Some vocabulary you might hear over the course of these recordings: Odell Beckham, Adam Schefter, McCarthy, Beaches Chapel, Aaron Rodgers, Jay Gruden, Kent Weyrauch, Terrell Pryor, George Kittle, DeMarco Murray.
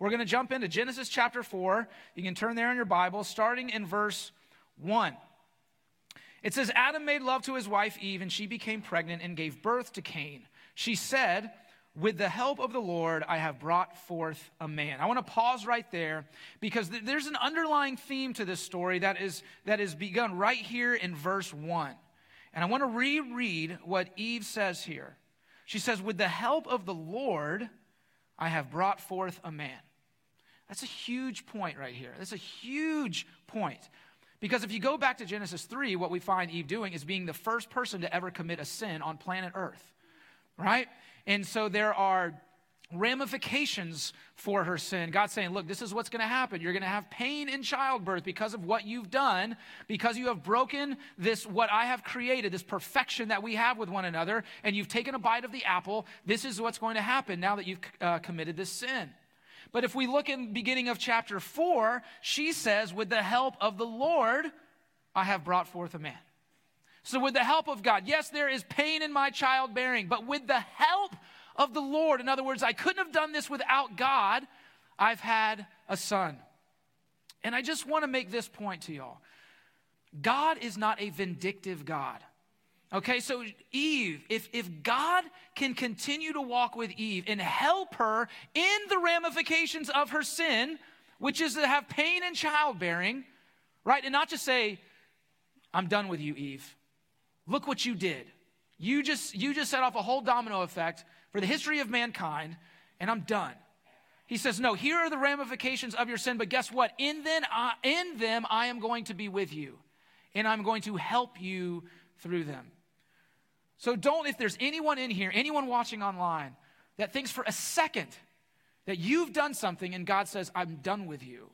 We're going to jump into Genesis chapter 4. You can turn there in your Bible, starting in verse 1. It says, Adam made love to his wife Eve, and she became pregnant and gave birth to Cain. She said, with the help of the Lord, I have brought forth a man. I want to pause right there because there's an underlying theme to this story that is begun right here in verse 1. And I want to reread what Eve says here. She says, with the help of the Lord, I have brought forth a man. That's a huge point right here. That's a huge point. Because if you go back to Genesis 3, what we find Eve doing is being the first person to ever commit a sin on planet Earth, right? And so there are ramifications for her sin. God's saying, look, this is what's going to happen. You're going to have pain in childbirth because of what you've done, because you have broken this, what I have created, this perfection that we have with one another, and you've taken a bite of the apple. This is what's going to happen now that you've committed this sin. But if we look in the beginning of chapter 4, she says, with the help of the Lord, I have brought forth a man. So with the help of God, yes, there is pain in my childbearing, but with the help of the Lord, in other words, I couldn't have done this without God, I've had a son. And I just want to make this point to y'all. God is not a vindictive God. Okay, so Eve, if God can continue to walk with Eve and help her in the ramifications of her sin, which is to have pain in childbearing, right? And not just say, I'm done with you, Eve. Look what you did. You just set off a whole domino effect for the history of mankind, and I'm done. He says, no, here are the ramifications of your sin, but guess what? In them, I am going to be with you, and I'm going to help you through them. So don't, if there's anyone in here, anyone watching online, that thinks for a second that you've done something and God says, I'm done with you.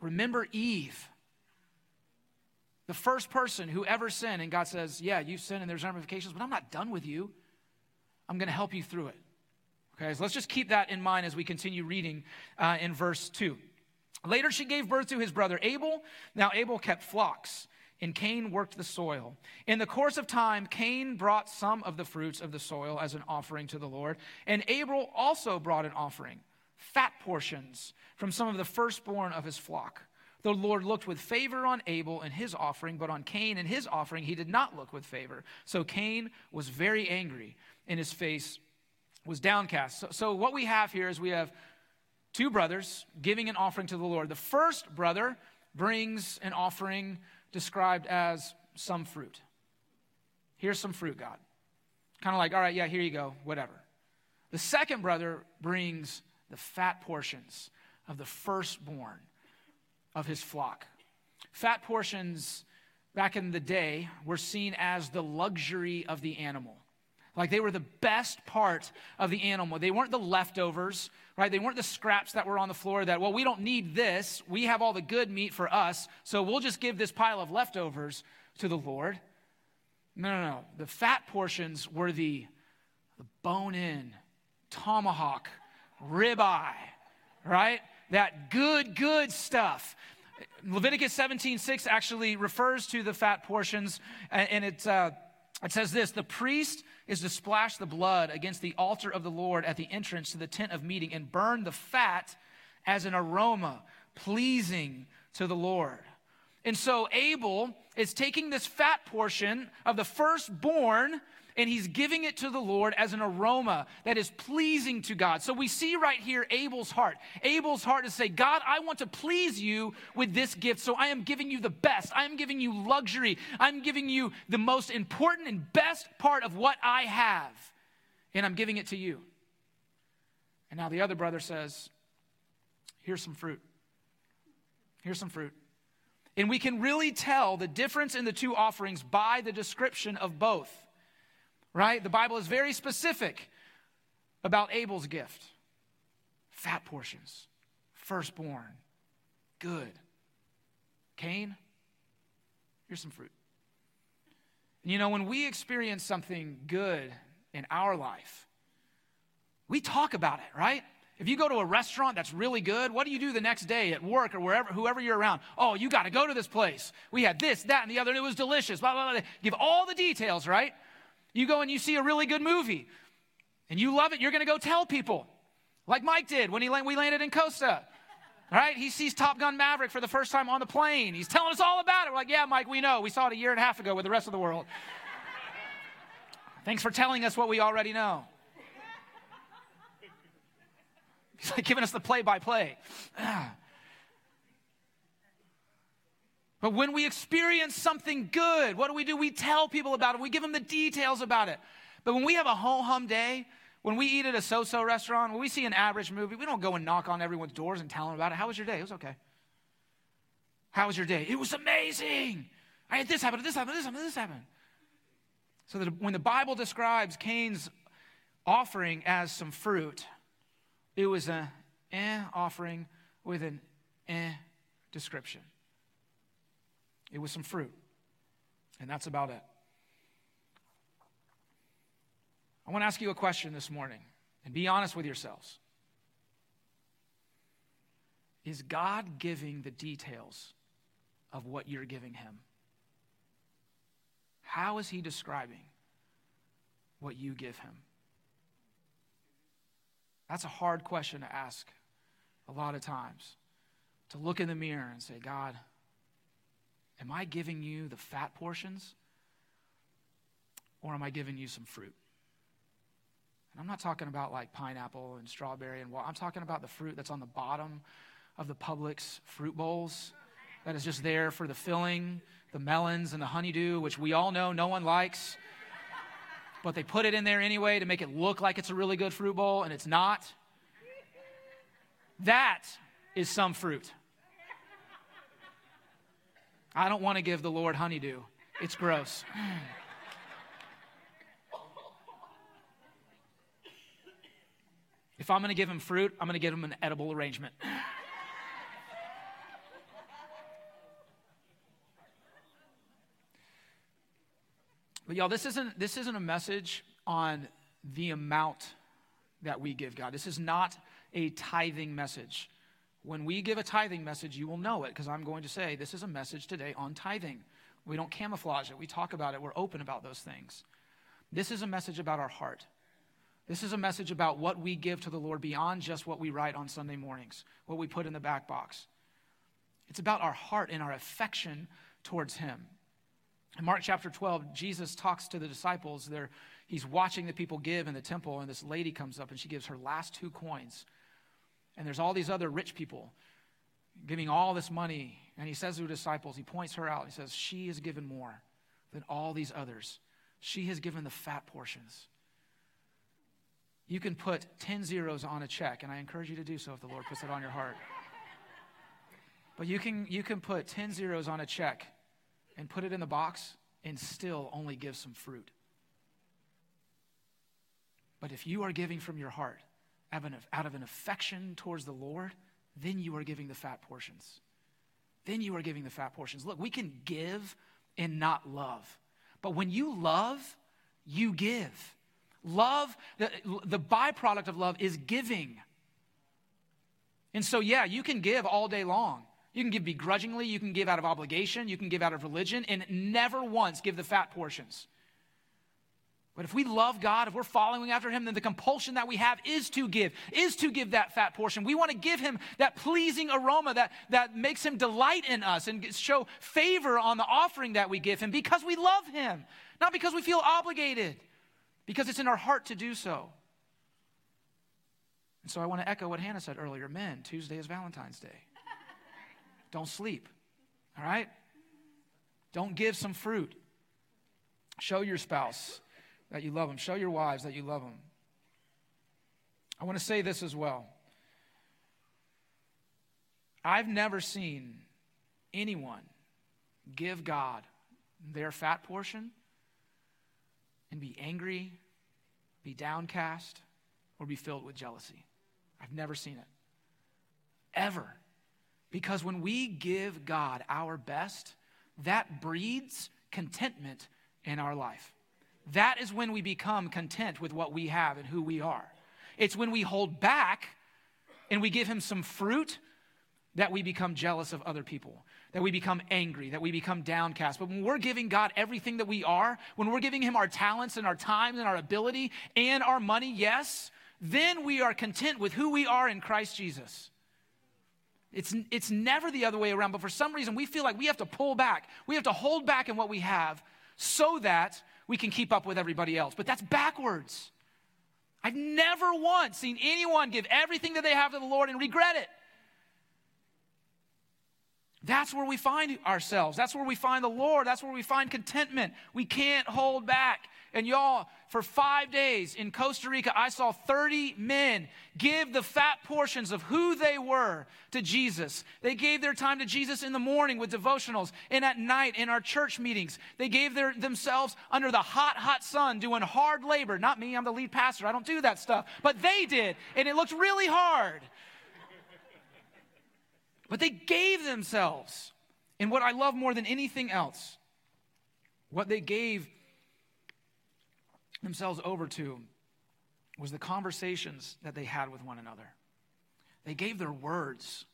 Remember Eve, the first person who ever sinned, and God says, yeah, you've sinned and there's ramifications, but I'm not done with you. I'm going to help you through it. Okay, so let's just keep that in mind as we continue reading in verse 2. Later she gave birth to his brother Abel. Now Abel kept flocks, and Cain worked the soil. In the course of time, Cain brought some of the fruits of the soil as an offering to the Lord, and Abel also brought an offering, fat portions from some of the firstborn of his flock. The Lord looked with favor on Abel and his offering, but on Cain and his offering he did not look with favor. So Cain was very angry, and his face was downcast. So what we have here is we have two brothers giving an offering to the Lord. The first brother brings an offering described as some fruit. Here's some fruit, God. Kind of like, all right, yeah, here you go, whatever. The second brother brings the fat portions of the firstborn of his flock. Fat portions back in the day were seen as the luxury of the animal. Like they were the best part of the animal. They weren't the leftovers, right? They weren't the scraps that were on the floor that, well, we don't need this. We have all the good meat for us, so we'll just give this pile of leftovers to the Lord. No. The fat portions were the bone-in, tomahawk, ribeye, right? That good stuff. Leviticus 17:6 actually refers to the fat portions, and it says this, the priest is to splash the blood against the altar of the Lord at the entrance to the tent of meeting and burn the fat as an aroma pleasing to the Lord. And so Abel is taking this fat portion of the firstborn and he's giving it to the Lord as an aroma that is pleasing to God. So we see right here Abel's heart. Abel's heart is to say, God, I want to please you with this gift, so I am giving you the best. I am giving you luxury. I'm giving you the most important and best part of what I have, and I'm giving it to you. And now the other brother says, here's some fruit. Here's some fruit. And we can really tell the difference in the two offerings by the description of both. Right? The Bible is very specific about Abel's gift. Fat portions, firstborn, good. Cain, here's some fruit. You know, when we experience something good in our life, we talk about it, right? If you go to a restaurant that's really good, what do you do the next day at work or wherever, whoever you're around? Oh, you got to go to this place. We had this, that, and the other, and it was delicious, blah, blah, blah. Give all the details, right? You go and you see a really good movie, and you love it, you're going to go tell people. like Mike did when we landed in Costa. All right, he sees Top Gun Maverick for the first time on the plane. He's telling us all about it. We're like, yeah, Mike, we know. We saw it a year and a half ago with the rest of the world. Thanks for telling us what we already know. He's like giving us the play-by-play. But when we experience something good, what do? We tell people about it. We give them the details about it. But when we have a ho-hum day, when we eat at a so-so restaurant, when we see an average movie, we don't go and knock on everyone's doors and tell them about it. How was your day? It was okay. How was your day? It was amazing. I had this happen, this happened, this happened, this happened. So that when the Bible describes Cain's offering as some fruit, it was an offering with an description. It was some fruit. And that's about it. I want to ask you a question this morning, and be honest with yourselves. Is God giving the details of what you're giving him? How is he describing what you give him? That's a hard question to ask a lot of times, to look in the mirror and say, God, am I giving you the fat portions, or am I giving you some fruit? And I'm not talking about like pineapple and strawberry and I'm talking about the fruit that's on the bottom of the Publix fruit bowls that is just there for the filling, the melons and the honeydew, which we all know no one likes. But they put it in there anyway to make it look like it's a really good fruit bowl, and it's not. That is some fruit. I don't want to give the Lord honeydew. It's gross. If I'm going to give him fruit, I'm going to give him an edible arrangement. But y'all, this isn't a message on the amount that we give God. This is not a tithing message. When we give a tithing message, you will know it, because I'm going to say this is a message today on tithing. We don't camouflage it. We talk about it. We're open about those things. This is a message about our heart. This is a message about what we give to the Lord beyond just what we write on Sunday mornings, what we put in the back box. It's about our heart and our affection towards him. In Mark chapter 12, Jesus talks to the disciples. He's watching the people give in the temple, and this lady comes up, and she gives her last 2 coins. And there's all these other rich people giving all this money. And he says to the disciples, he points her out. He says, she has given more than all these others. She has given the fat portions. You can put 10 zeros on a check, and I encourage you to do so if the Lord puts it on your heart. But you can put 10 zeros on a check and put it in the box and still only give some fruit. But if you are giving from your heart, out of an affection towards the Lord, then you are giving the fat portions. Then you are giving the fat portions. Look, we can give and not love. But when you love, you give. Love, the byproduct of love is giving. And so, yeah, you can give all day long. You can give begrudgingly. You can give out of obligation. You can give out of religion, and never once give the fat portions. But if we love God, if we're following after him, then the compulsion that we have is to give that fat portion. We want to give him that pleasing aroma that makes him delight in us and show favor on the offering that we give him, because we love him, not because we feel obligated. Because it's in our heart to do so. And so I want to echo what Hannah said earlier. Men, Tuesday is Valentine's Day. Don't sleep, all right? Don't give some fruit. Show your spouse that you love them. Show your wives that you love them. I want to say this as well. I've never seen anyone give God their fat portion and be angry, be downcast, or be filled with jealousy. I've never seen it. Ever. Because when we give God our best, that breeds contentment in our life. That is when we become content with what we have and who we are. It's when we hold back and we give him some fruit that we become jealous of other people, that we become angry, that we become downcast. But when we're giving God everything that we are, when we're giving him our talents and our time and our ability and our money, yes, then we are content with who we are in Christ Jesus. It's never the other way around, but for some reason we feel like we have to pull back. We have to hold back in what we have so that we can keep up with everybody else. But that's backwards. I've never once seen anyone give everything that they have to the Lord and regret it. That's where we find ourselves. That's where we find the Lord. That's where we find contentment. We can't hold back. And y'all, for 5 days in Costa Rica, I saw 30 men give the fat portions of who they were to Jesus. They gave their time to Jesus in the morning with devotionals, and at night in our church meetings. They gave themselves under the hot, hot sun doing hard labor. Not me, I'm the lead pastor. I don't do that stuff. But they did, and it looked really hard. But they gave themselves. And what I love more than anything else, what they gave themselves over to was the conversations that they had with one another. They gave their words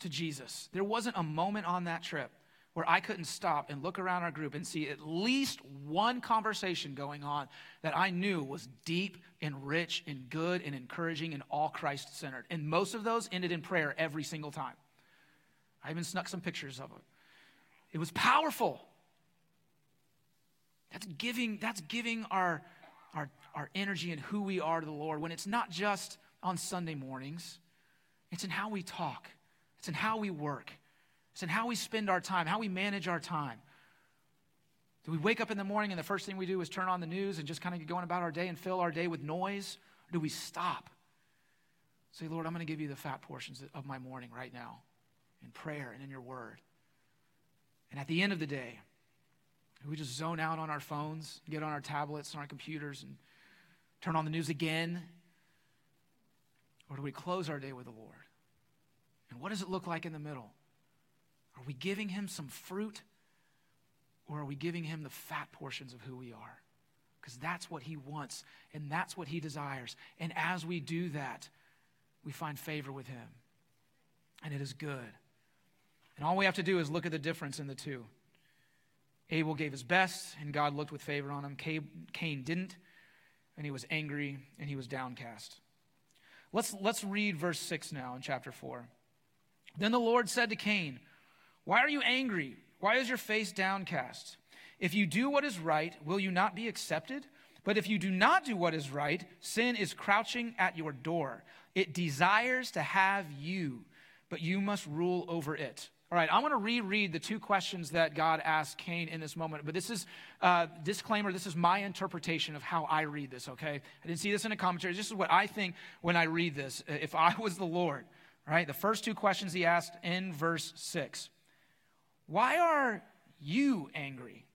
to Jesus. There wasn't a moment on that trip where I couldn't stop and look around our group and see at least one conversation going on that I knew was deep and rich and good and encouraging and all Christ-centered. And most of those ended in prayer every single time. I even snuck some pictures of it. It was powerful. That's giving our energy and who we are to the Lord when it's not just on Sunday mornings. It's in how we talk. It's in how we work. It's in how we spend our time, how we manage our time. Do we wake up in the morning and the first thing we do is turn on the news and just kind of get going about our day and fill our day with noise? Or do we stop? Say, Lord, I'm going to give you the fat portions of my morning right now in prayer and in your word. And at the end of the day, we just zone out on our phones, get on our tablets and our computers and turn on the news again? Or do we close our day with the Lord? And what does it look like in the middle? Are we giving him some fruit, or are we giving him the fat portions of who we are? Because that's what he wants and that's what he desires. And as we do that, we find favor with him. And it is good. And all we have to do is look at the difference in the two. Abel gave his best, and God looked with favor on him. Cain didn't, and he was angry, and he was downcast. Let's read verse 6 now in chapter 4. Then the Lord said to Cain, "Why are you angry? Why is your face downcast? If you do what is right, will you not be accepted? But if you do not do what is right, sin is crouching at your door. It desires to have you, but you must rule over it." All right, I want to reread the two questions that God asked Cain in this moment, but this is, disclaimer, this is my interpretation of how I read this, okay? I didn't see this in a commentary. This is what I think when I read this, if I was the Lord, right? The first two questions he asked in verse 6. Why are you angry?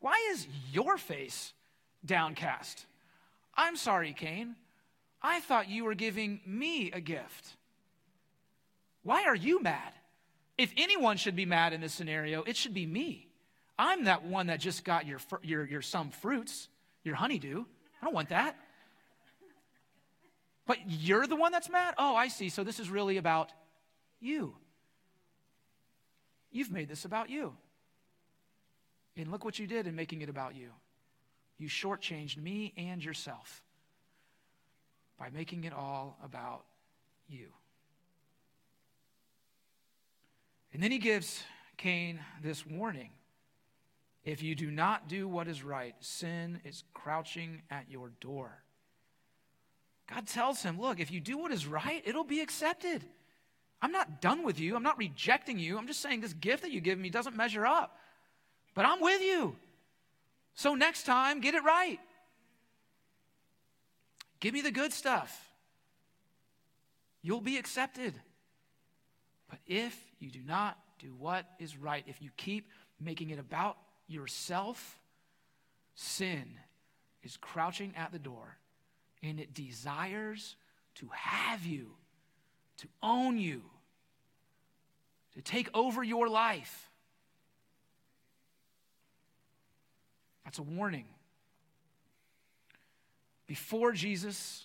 Why is your face downcast? I'm sorry, Cain. I thought you were giving me a gift. Why are you mad? If anyone should be mad in this scenario, it should be me. I'm that one that just got your some fruits, your honeydew. I don't want that. But you're the one that's mad? Oh, I see. So this is really about you. You've made this about you. And look what you did in making it about you. You shortchanged me and yourself by making it all about you. And then he gives Cain this warning. If you do not do what is right, sin is crouching at your door. God tells him, look, if you do what is right, it'll be accepted. I'm not done with you. I'm not rejecting you. I'm just saying this gift that you give me doesn't measure up. But I'm with you. So next time, get it right. Give me the good stuff. You'll be accepted. But if you do not do what is right, if you keep making it about yourself, sin is crouching at the door, and it desires to have you, to own you, to take over your life. That's a warning. Before Jesus,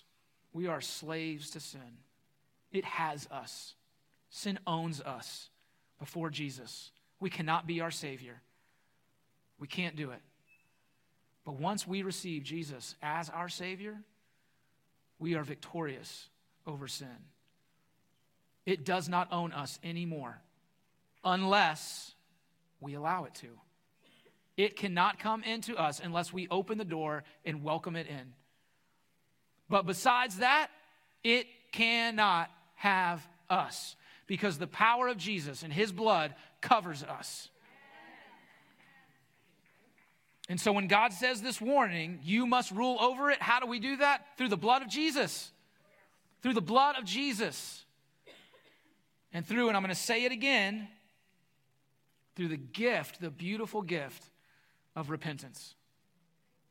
we are slaves to sin. It has us. Sin owns us before Jesus. We cannot be our Savior. We can't do it. But once we receive Jesus as our Savior, we are victorious over sin. It does not own us anymore unless we allow it to. It cannot come into us unless we open the door and welcome it in. But besides that, it cannot have us because the power of Jesus and his blood covers us. And so when God says this warning, you must rule over it. How do we do that? Through the blood of Jesus. Through the blood of Jesus. And through, and I'm going to say it again, through the gift, the beautiful gift of repentance.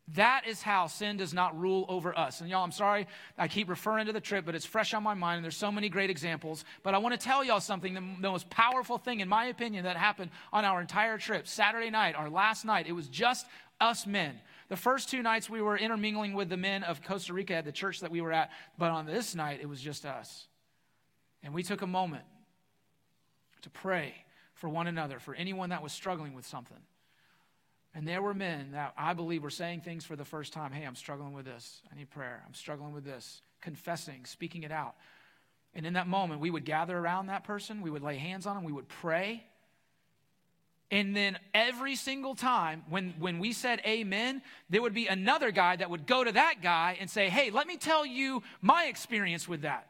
That is how sin does not rule over us. And y'all, I'm sorry, I keep referring to the trip, but it's fresh on my mind, and there's so many great examples. But I want to tell y'all something, the most powerful thing, in my opinion, that happened on our entire trip. Saturday night, our last night, it was just us men. The first two nights, we were intermingling with the men of Costa Rica at the church that we were at. But on this night, it was just us. And we took a moment to pray for one another, for anyone that was struggling with something. And there were men that I believe were saying things for the first time. Hey, I'm struggling with this. I need prayer. I'm struggling with this. Confessing, speaking it out. And in that moment, we would gather around that person. We would lay hands on them. We would pray. And then every single time when we said amen, there would be another guy that would go to that guy and say, hey, let me tell you my experience with that.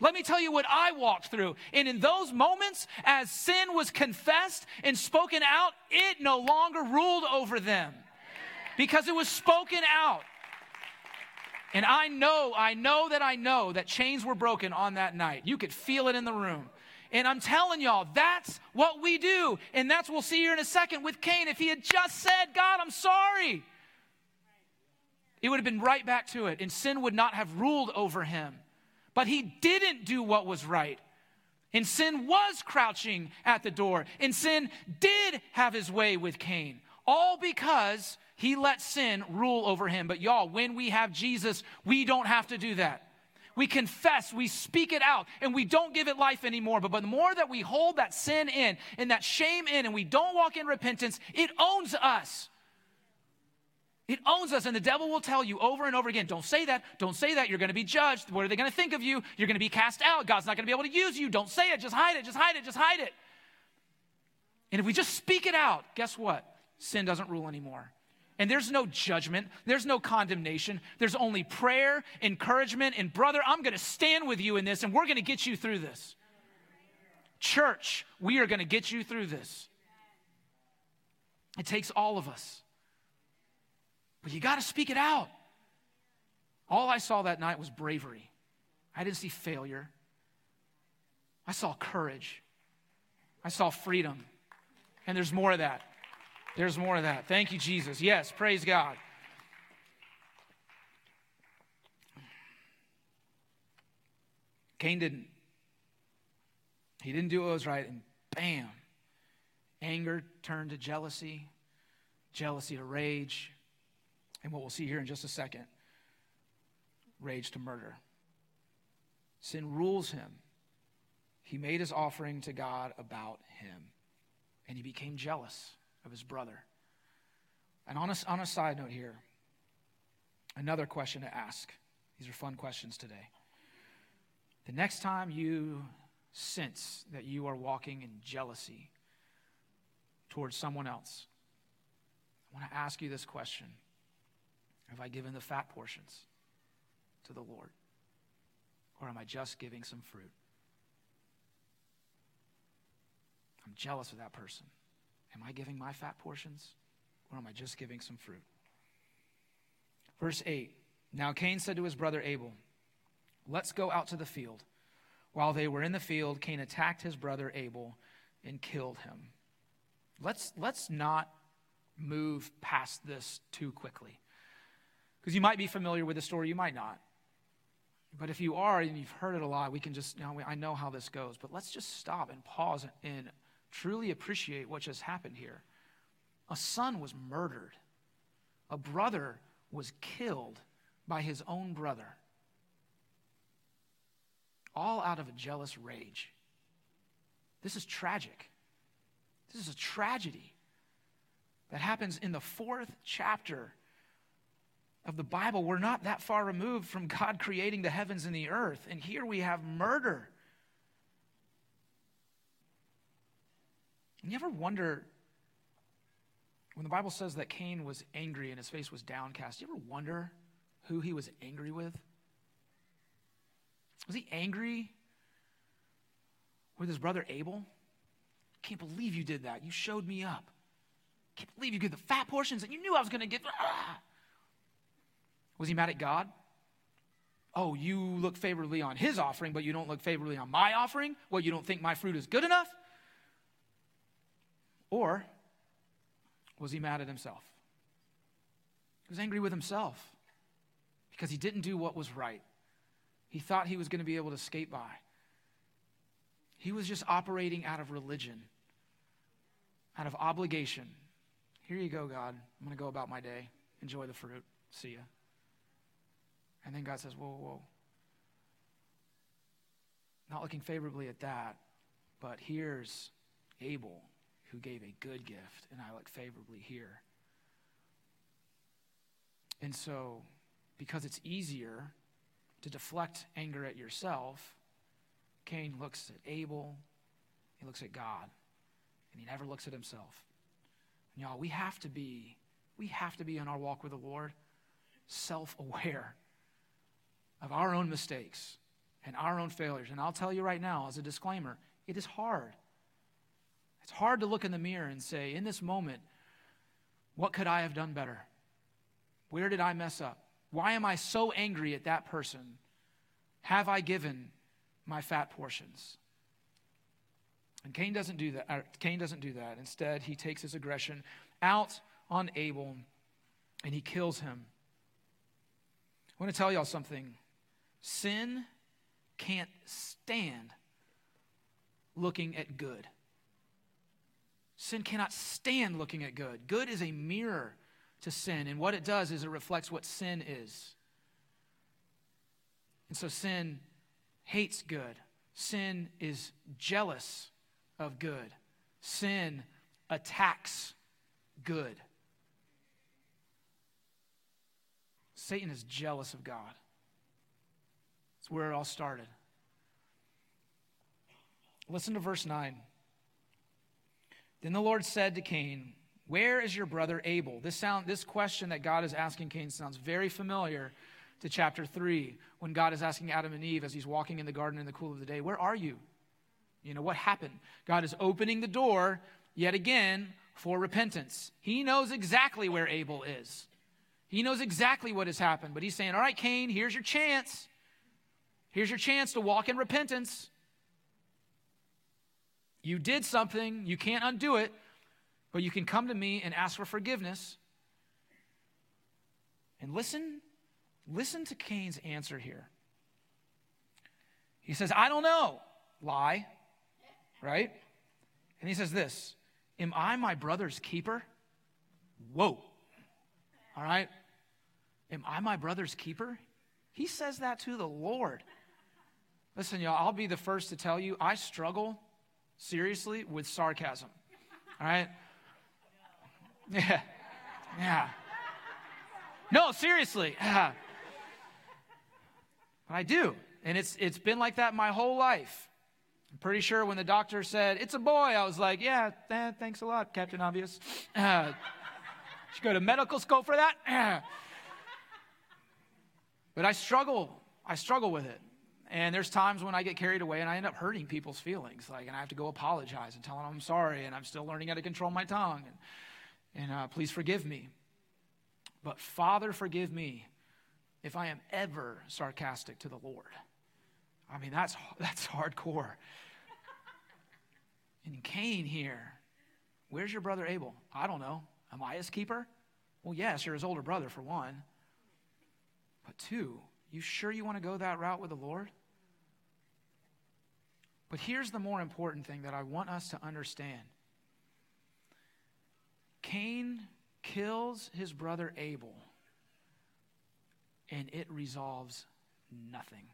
Let me tell you what I walked through. And in those moments, as sin was confessed and spoken out, it no longer ruled over them because it was spoken out. And I know that chains were broken on that night. You could feel it in the room. And I'm telling y'all, that's what we do. And that's what we'll see here in a second with Cain. If he had just said, God, I'm sorry, it would have been right back to it. And sin would not have ruled over him. But he didn't do what was right. And sin was crouching at the door. And sin did have his way with Cain. All because he let sin rule over him. But y'all, when we have Jesus, we don't have to do that. We confess, we speak it out, and we don't give it life anymore. But the more that we hold that sin in and that shame in and we don't walk in repentance, it owns us. It owns us, and the devil will tell you over and over again, don't say that, you're going to be judged, what are they going to think of you, you're going to be cast out, God's not going to be able to use you, don't say it, just hide it. And if we just speak it out, guess what? Sin doesn't rule anymore. And there's no judgment, there's no condemnation, there's only prayer, encouragement, and brother, I'm going to stand with you in this, and we're going to get you through this. Church, we are going to get you through this. It takes all of us. But you got to speak it out. All I saw that night was bravery. I didn't see failure. I saw courage. I saw freedom. And there's more of that. There's more of that. Thank you, Jesus. Yes, praise God. Cain didn't. He didn't do what was right, and bam. Anger turned to jealousy, jealousy to rage. And what we'll see here in just a second, rage to murder. Sin rules him. He made his offering to God about him. And he became jealous of his brother. And on a side note here, another question to ask. These are fun questions today. The next time you sense that you are walking in jealousy towards someone else, I want to ask you this question. Have I given the fat portions to the Lord? Or am I just giving some fruit? I'm jealous of that person. Am I giving my fat portions? Or am I just giving some fruit? Verse 8, now Cain said to his brother Abel, let's go out to the field. While they were in the field, Cain attacked his brother Abel and killed him. Let's not move past this too quickly. Because you might be familiar with the story, you might not. But if you are, and you've heard it a lot, we can just, I know how this goes. But let's just stop and pause and truly appreciate what just happened here. A son was murdered. A brother was killed by his own brother. All out of a jealous rage. This is tragic. This is a tragedy that happens in the 4th chapter of the Bible, we're not that far removed from God creating the heavens and the earth. And here we have murder. And you ever wonder, when the Bible says that Cain was angry and his face was downcast, you ever wonder who he was angry with? Was he angry with his brother Abel? Can't believe you did that. You showed me up. Can't believe you get the fat portions and you knew I was going to get. Ah! Was he mad at God? Oh, you look favorably on his offering, but you don't look favorably on my offering? Well, you don't think my fruit is good enough? Or was he mad at himself? He was angry with himself because he didn't do what was right. He thought he was going to be able to skate by. He was just operating out of religion, out of obligation. Here you go, God. I'm going to go about my day. Enjoy the fruit. See ya. And then God says, whoa, whoa, whoa. Not looking favorably at that, but here's Abel who gave a good gift, and I look favorably here. And so, because it's easier to deflect anger at yourself, Cain looks at Abel, he looks at God, and he never looks at himself. And y'all, we have to be in our walk with the Lord self-aware of our own mistakes and our own failures. And I'll tell you right now, as a disclaimer, it is hard. It's hard to look in the mirror and say, in this moment, what could I have done better? Where did I mess up? Why am I so angry at that person? Have I given my fat portions? And Cain doesn't do that. Instead, he takes his aggression out on Abel and he kills him. I want to tell y'all something. Sin can't stand looking at good. Sin cannot stand looking at good. Good is a mirror to sin, and what it does is it reflects what sin is. And so sin hates good. Sin is jealous of good. Sin attacks good. Satan is jealous of God. That's where it all started. Listen to verse 9. Then the Lord said to Cain, "Where is your brother Abel?" This question that God is asking Cain sounds very familiar to chapter 3 when God is asking Adam and Eve as he's walking in the garden in the cool of the day, "Where are you?" You know, what happened? God is opening the door yet again for repentance. He knows exactly where Abel is. He knows exactly what has happened, but he's saying, all right, Cain, here's your chance. Here's your chance to walk in repentance. You did something. You can't undo it, but you can come to me and ask for forgiveness. And listen to Cain's answer here. He says, I don't know. Lie, right? And he says this, am I my brother's keeper? Whoa. All right? Am I my brother's keeper? He says that to the Lord. Listen, y'all, I'll be the first to tell you, I struggle seriously with sarcasm. All right? Yeah. No, seriously. But I do. And it's been like that my whole life. I'm pretty sure when the doctor said, it's a boy, I was like, yeah, thanks a lot, Captain Obvious. Should go to medical school for that. But I struggle with it. And there's times when I get carried away and I end up hurting people's feelings. And I have to go apologize and tell them I'm sorry and I'm still learning how to control my tongue. And please forgive me. But Father, forgive me if I am ever sarcastic to the Lord. I mean, that's hardcore. And Cain here, where's your brother Abel? I don't know. Am I his keeper? Well, yes, you're his older brother for one. But two, you sure you want to go that route with the Lord? But here's the more important thing that I want us to understand. Cain kills his brother Abel, and it resolves nothing.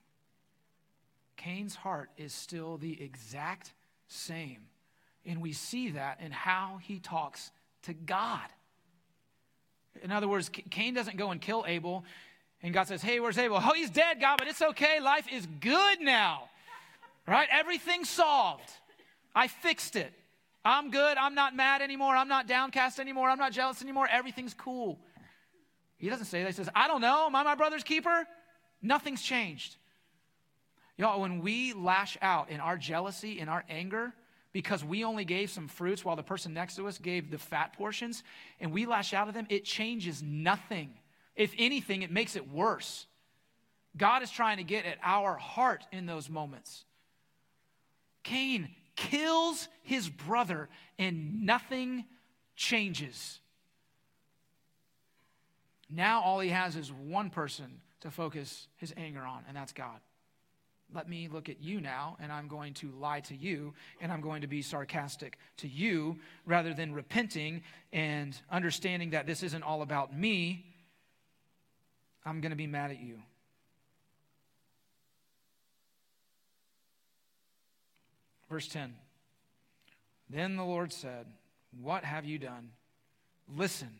Cain's heart is still the exact same. And we see that in how he talks to God. In other words, Cain doesn't go and kill Abel. And God says, hey, where's Abel? Oh, he's dead, God, but it's okay. Life is good now, right? Everything's solved. I fixed it. I'm good. I'm not mad anymore. I'm not downcast anymore. I'm not jealous anymore. Everything's cool. He doesn't say that. He says, I don't know. Am I my brother's keeper? Nothing's changed. Y'all, when we lash out in our jealousy, in our anger, because we only gave some fruits while the person next to us gave the fat portions, and we lash out at them, it changes nothing. If anything, it makes it worse. God is trying to get at our heart in those moments. Cain kills his brother and nothing changes. Now all he has is one person to focus his anger on, and that's God. Let me look at you now, and I'm going to lie to you, and I'm going to be sarcastic to you, rather than repenting and understanding that this isn't all about me. I'm going to be mad at you. Verse 10. Then the Lord said, what have you done? Listen,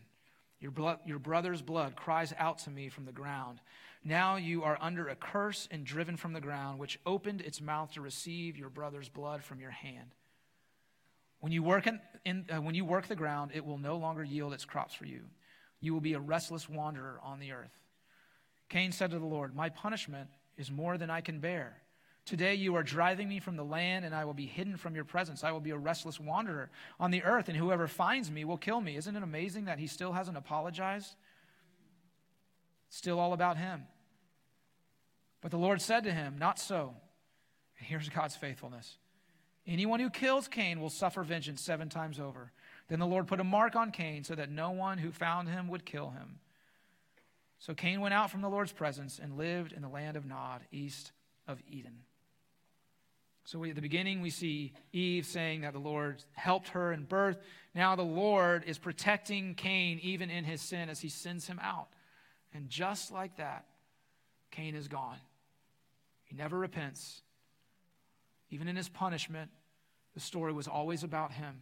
your brother's blood cries out to me from the ground. Now you are under a curse and driven from the ground, which opened its mouth to receive your brother's blood from your hand. When you work when you work the ground, it will no longer yield its crops for you. You will be a restless wanderer on the earth. Cain said to the Lord, my punishment is more than I can bear. Today you are driving me from the land, and I will be hidden from your presence. I will be a restless wanderer on the earth, and whoever finds me will kill me. Isn't it amazing that he still hasn't apologized? It's still all about him. But the Lord said to him, not so. And here's God's faithfulness. Anyone who kills Cain will suffer vengeance 7 times over. Then the Lord put a mark on Cain so that no one who found him would kill him. So Cain went out from the Lord's presence and lived in the land of Nod, east of Eden. So at the beginning, we see Eve saying that the Lord helped her in birth. Now the Lord is protecting Cain even in his sin as he sends him out. And just like that, Cain is gone. He never repents. Even in his punishment, the story was always about him.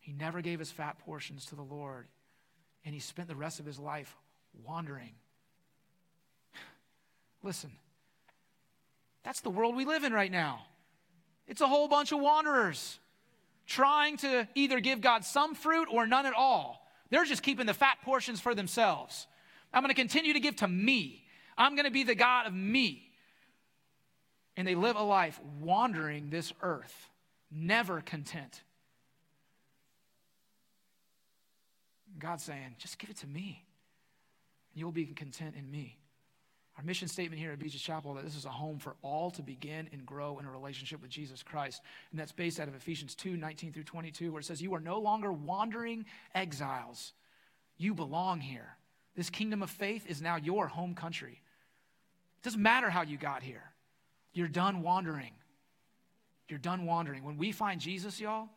He never gave his fat portions to the Lord, and he spent the rest of his life wandering. Listen, that's the world we live in right now. It's a whole bunch of wanderers trying to either give God some fruit or none at all. They're just keeping the fat portions for themselves. I'm going to continue to give to me. I'm going to be the God of me. And they live a life wandering this earth, never content. God's saying, just give it to me, and you'll be content in me. Our mission statement here at Beaches Chapel, that this is a home for all to begin and grow in a relationship with Jesus Christ. And that's based out of Ephesians 2:19 through 22, where it says, you are no longer wandering exiles. You belong here. This kingdom of faith is now your home country. It doesn't matter how you got here. You're done wandering. You're done wandering. When we find Jesus, y'all,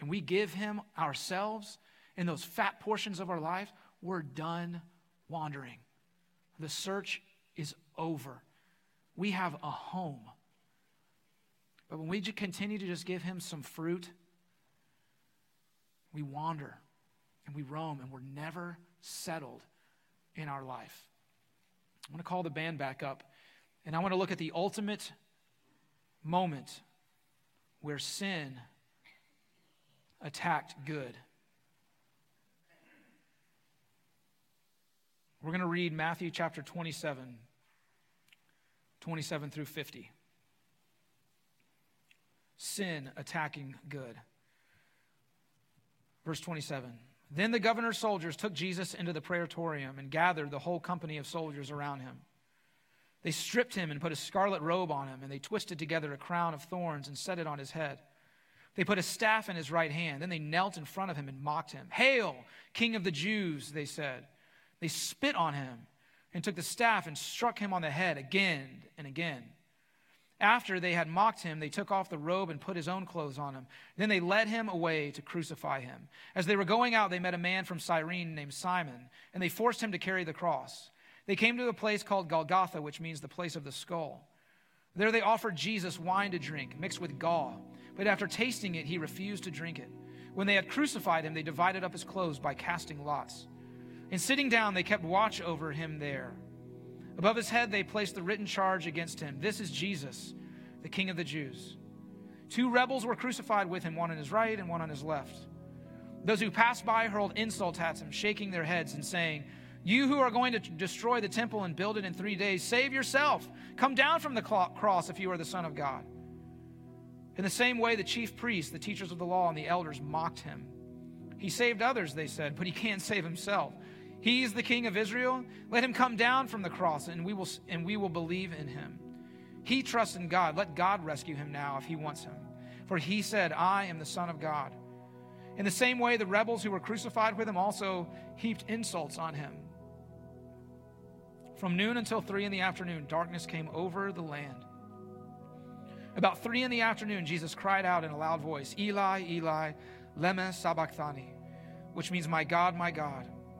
and we give him ourselves, in those fat portions of our life, we're done wandering. The search is over. We have a home. But when we continue to just give him some fruit, we wander and we roam and we're never settled in our life. I want to call the band back up, and I want to look at the ultimate moment where sin attacked good. We're going to read Matthew chapter 27 through 50. Sin attacking good. Verse 27. Then the governor's soldiers took Jesus into the praetorium and gathered the whole company of soldiers around him. They stripped him and put a scarlet robe on him, and they twisted together a crown of thorns and set it on his head. They put a staff in his right hand. Then they knelt in front of him and mocked him. Hail, King of the Jews, they said. They spit on him and took the staff and struck him on the head again and again. After they had mocked him, they took off the robe and put his own clothes on him. Then they led him away to crucify him. As they were going out, they met a man from Cyrene named Simon, and they forced him to carry the cross. They came to a place called Golgotha, which means the place of the skull. There they offered Jesus wine to drink, mixed with gall. But after tasting it, he refused to drink it. When they had crucified him, they divided up his clothes by casting lots. And sitting down, they kept watch over him there. Above his head, they placed the written charge against him. This is Jesus, the King of the Jews. Two rebels were crucified with him, one on his right and one on his left. Those who passed by hurled insults at him, shaking their heads and saying, "You who are going to destroy the temple and build it in 3 days, save yourself. Come down from the cross if you are the Son of God." In the same way, the chief priests, the teachers of the law, and the elders mocked him. "He saved others," they said, "but he can't save himself. He is the King of Israel. Let him come down from the cross, and we will believe in him. He trusts in God. Let God rescue him now if he wants him. For he said, 'I am the Son of God.'" In the same way, the rebels who were crucified with him also heaped insults on him. From noon until 3 p.m, darkness came over the land. About 3 p.m, Jesus cried out in a loud voice, "Eli, Eli, lema sabachthani," which means, "My God, my God,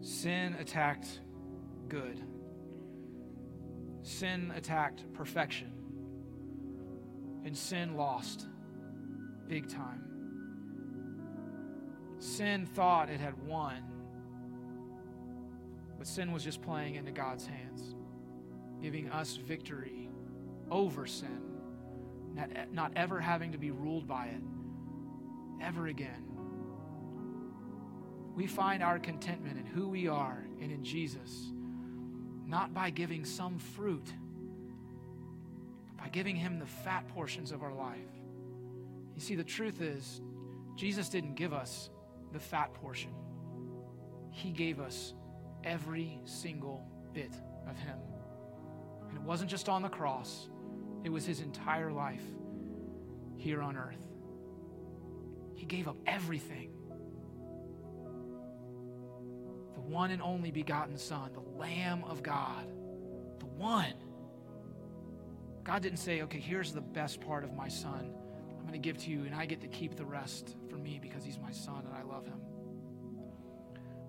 Sin attacked good. Sin attacked perfection. And sin lost big time. Sin thought it had won, but sin was just playing into God's hands, giving us victory over sin, not ever having to be ruled by it ever again. We find our contentment in who we are and in Jesus, not by giving some fruit, but by giving him the fat portions of our life. You see, the truth is, Jesus didn't give us the fat portion. He gave us every single bit of him. And it wasn't just on the cross. It was his entire life here on earth. He gave up everything. The one and only begotten Son, the Lamb of God, the one. God didn't say, "Okay, here's the best part of my Son. I'm going to give to you, and I get to keep the rest for me because he's my Son and I love him."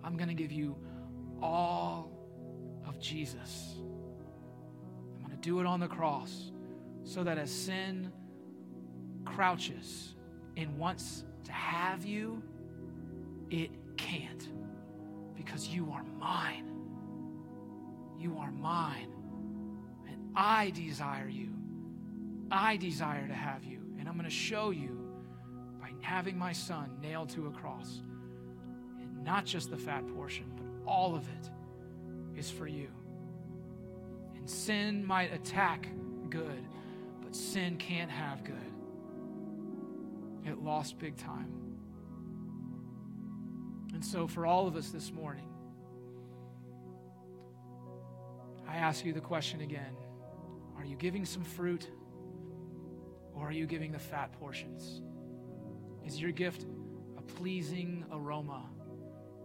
I'm going to give you all of Jesus. I'm going to do it on the cross so that as sin crouches and wants to have you, it can't, because you are mine. You are mine, and I desire you. I desire to have you, and I'm going to show you by having my Son nailed to a cross. And not just the fat portion, but all of it is for you. And sin might attack good, but sin can't have good. It lost big time. And so for all of us this morning, I ask you the question again. Are you giving some fruit, or are you giving the fat portions? Is your gift a pleasing aroma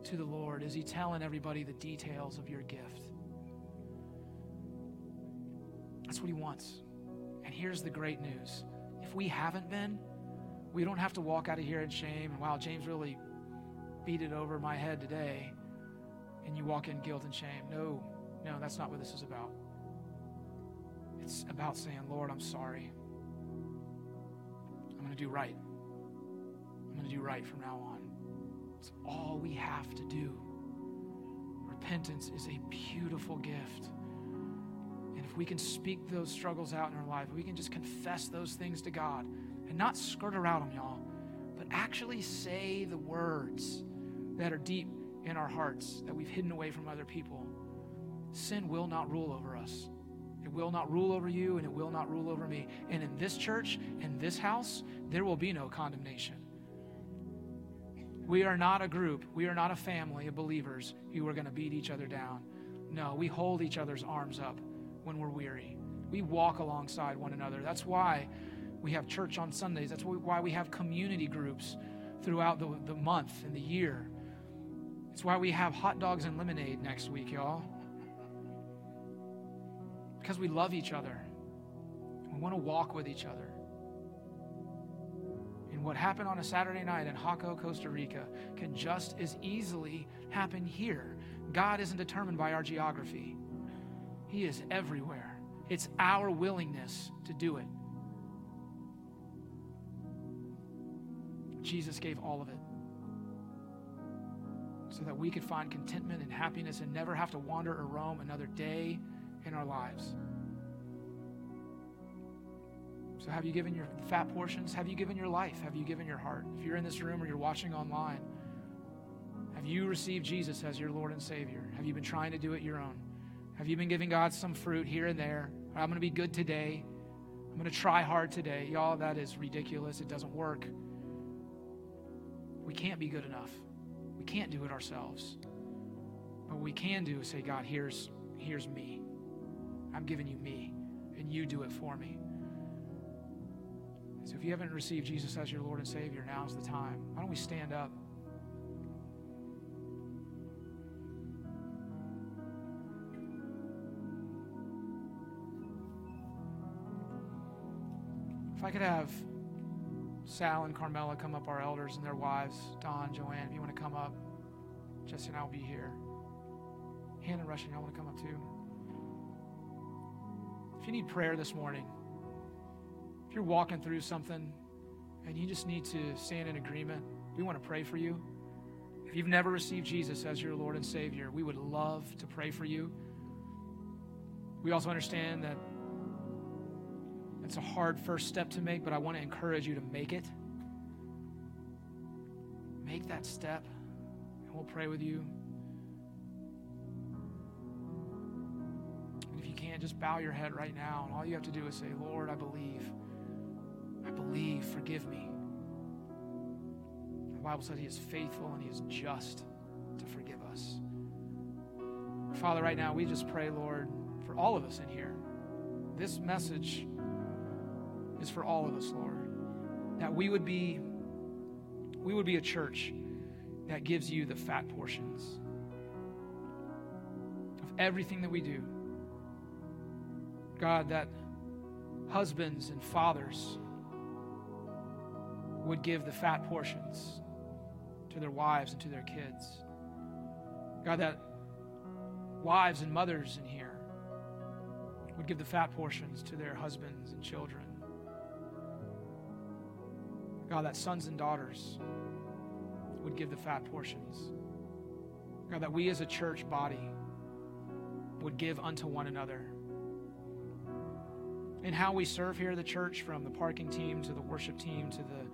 to the Lord? Is he telling everybody the details of your gift? That's what he wants. And here's the great news. If we haven't been, we don't have to walk out of here in shame. And wow, James really beat it over my head today. And you walk in guilt and shame. No, that's not what this is about. It's about saying, "Lord, I'm sorry. I'm going to do right. I'm going to do right from now on." It's all we have to do. Repentance is a beautiful gift. And if we can speak those struggles out in our life, we can just confess those things to God and not skirt around them, y'all, but actually say the words that are deep in our hearts that we've hidden away from other people. Sin will not rule over us. It will not rule over you, and it will not rule over me. And in this church, in this house, there will be no condemnation. We are not a group. We are not a family of believers who are going to beat each other down. No, we hold each other's arms up when we're weary. We walk alongside one another. That's why we have church on Sundays. That's why we have community groups throughout the month and the year, That's why we have hot dogs and lemonade next week, y'all. Because we love each other. We want to walk with each other. And what happened on a Saturday night in Jaco, Costa Rica can just as easily happen here. God isn't determined by our geography. He is everywhere. It's our willingness to do it. Jesus gave all of it so that we could find contentment and happiness and never have to wander or roam another day in our lives. So have you given your fat portions? Have you given your life? Have you given your heart? If you're in this room or you're watching online, have you received Jesus as your Lord and Savior? Have you been trying to do it your own? Have you been giving God some fruit here and there? Right, I'm going to be good today. I'm going to try hard today. Y'all, that is ridiculous. It doesn't work. We can't be good enough. We can't do it ourselves. But what we can do is say, God, here's me. I'm giving you me, and you do it for me. So if you haven't received Jesus as your Lord and Savior, now's the time. Why don't we stand up? If I could have Sal and Carmela come up, our elders and their wives, Don, Joanne, if you want to come up, Jesse and I will be here. Hannah and Rushing, I want to come up too. If you need prayer this morning, if you're walking through something and you just need to stand in agreement, we want to pray for you. If you've never received Jesus as your Lord and Savior, we would love to pray for you. We also understand that it's a hard first step to make, but I want to encourage you to make it. Make that step, and we'll pray with you. And if you can, just bow your head right now, and all you have to do is say, Lord, I believe. I believe. Forgive me. The Bible says He is faithful and He is just to forgive us. Father, right now, we just pray, Lord, for all of us in here. This message is for all of us, Lord, that we would be a church that gives you the fat portions of everything that we do. God, that husbands and fathers would give the fat portions to their wives and to their kids. God, that wives and mothers in here would give the fat portions to their husbands and children. God, that sons and daughters would give the fat portions. God, that we as a church body would give unto one another. And how we serve here at the church, from the parking team to the worship team to the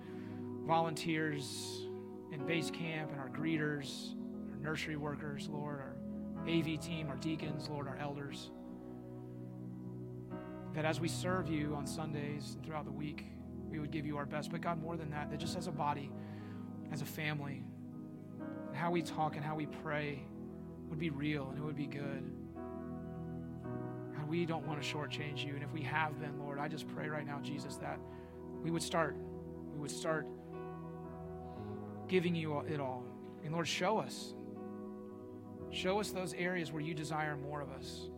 volunteers in base camp and our greeters, our nursery workers, Lord, our AV team, our deacons, Lord, our elders. That as we serve you on Sundays and throughout the week, we would give you our best. But God, more than that, that just as a body, as a family, and how we talk and how we pray would be real and it would be good. God, we don't want to shortchange you. And if we have been, Lord, I just pray right now, Jesus, that we would start giving you it all. And Lord, show us those areas where you desire more of us.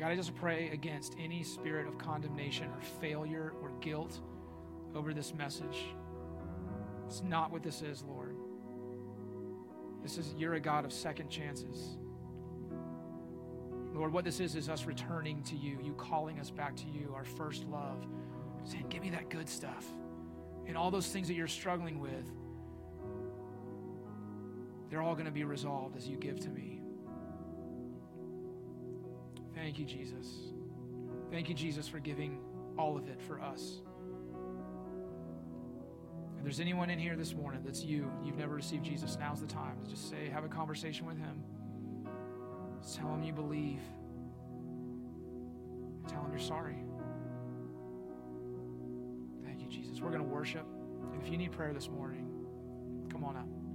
God, I just pray against any spirit of condemnation or failure or guilt over this message. It's not what this is, Lord. You're a God of second chances. Lord, what this is us returning to you, you calling us back to you, our first love, saying, give me that good stuff. And all those things that you're struggling with, they're all going to be resolved as you give to me. Thank you, Jesus. Thank you, Jesus, for giving all of it for us. If there's anyone in here this morning that's you've never received Jesus, now's the time to just have a conversation with him. Just tell him you believe. Tell him you're sorry. Thank you, Jesus. We're going to worship. And if you need prayer this morning, come on up.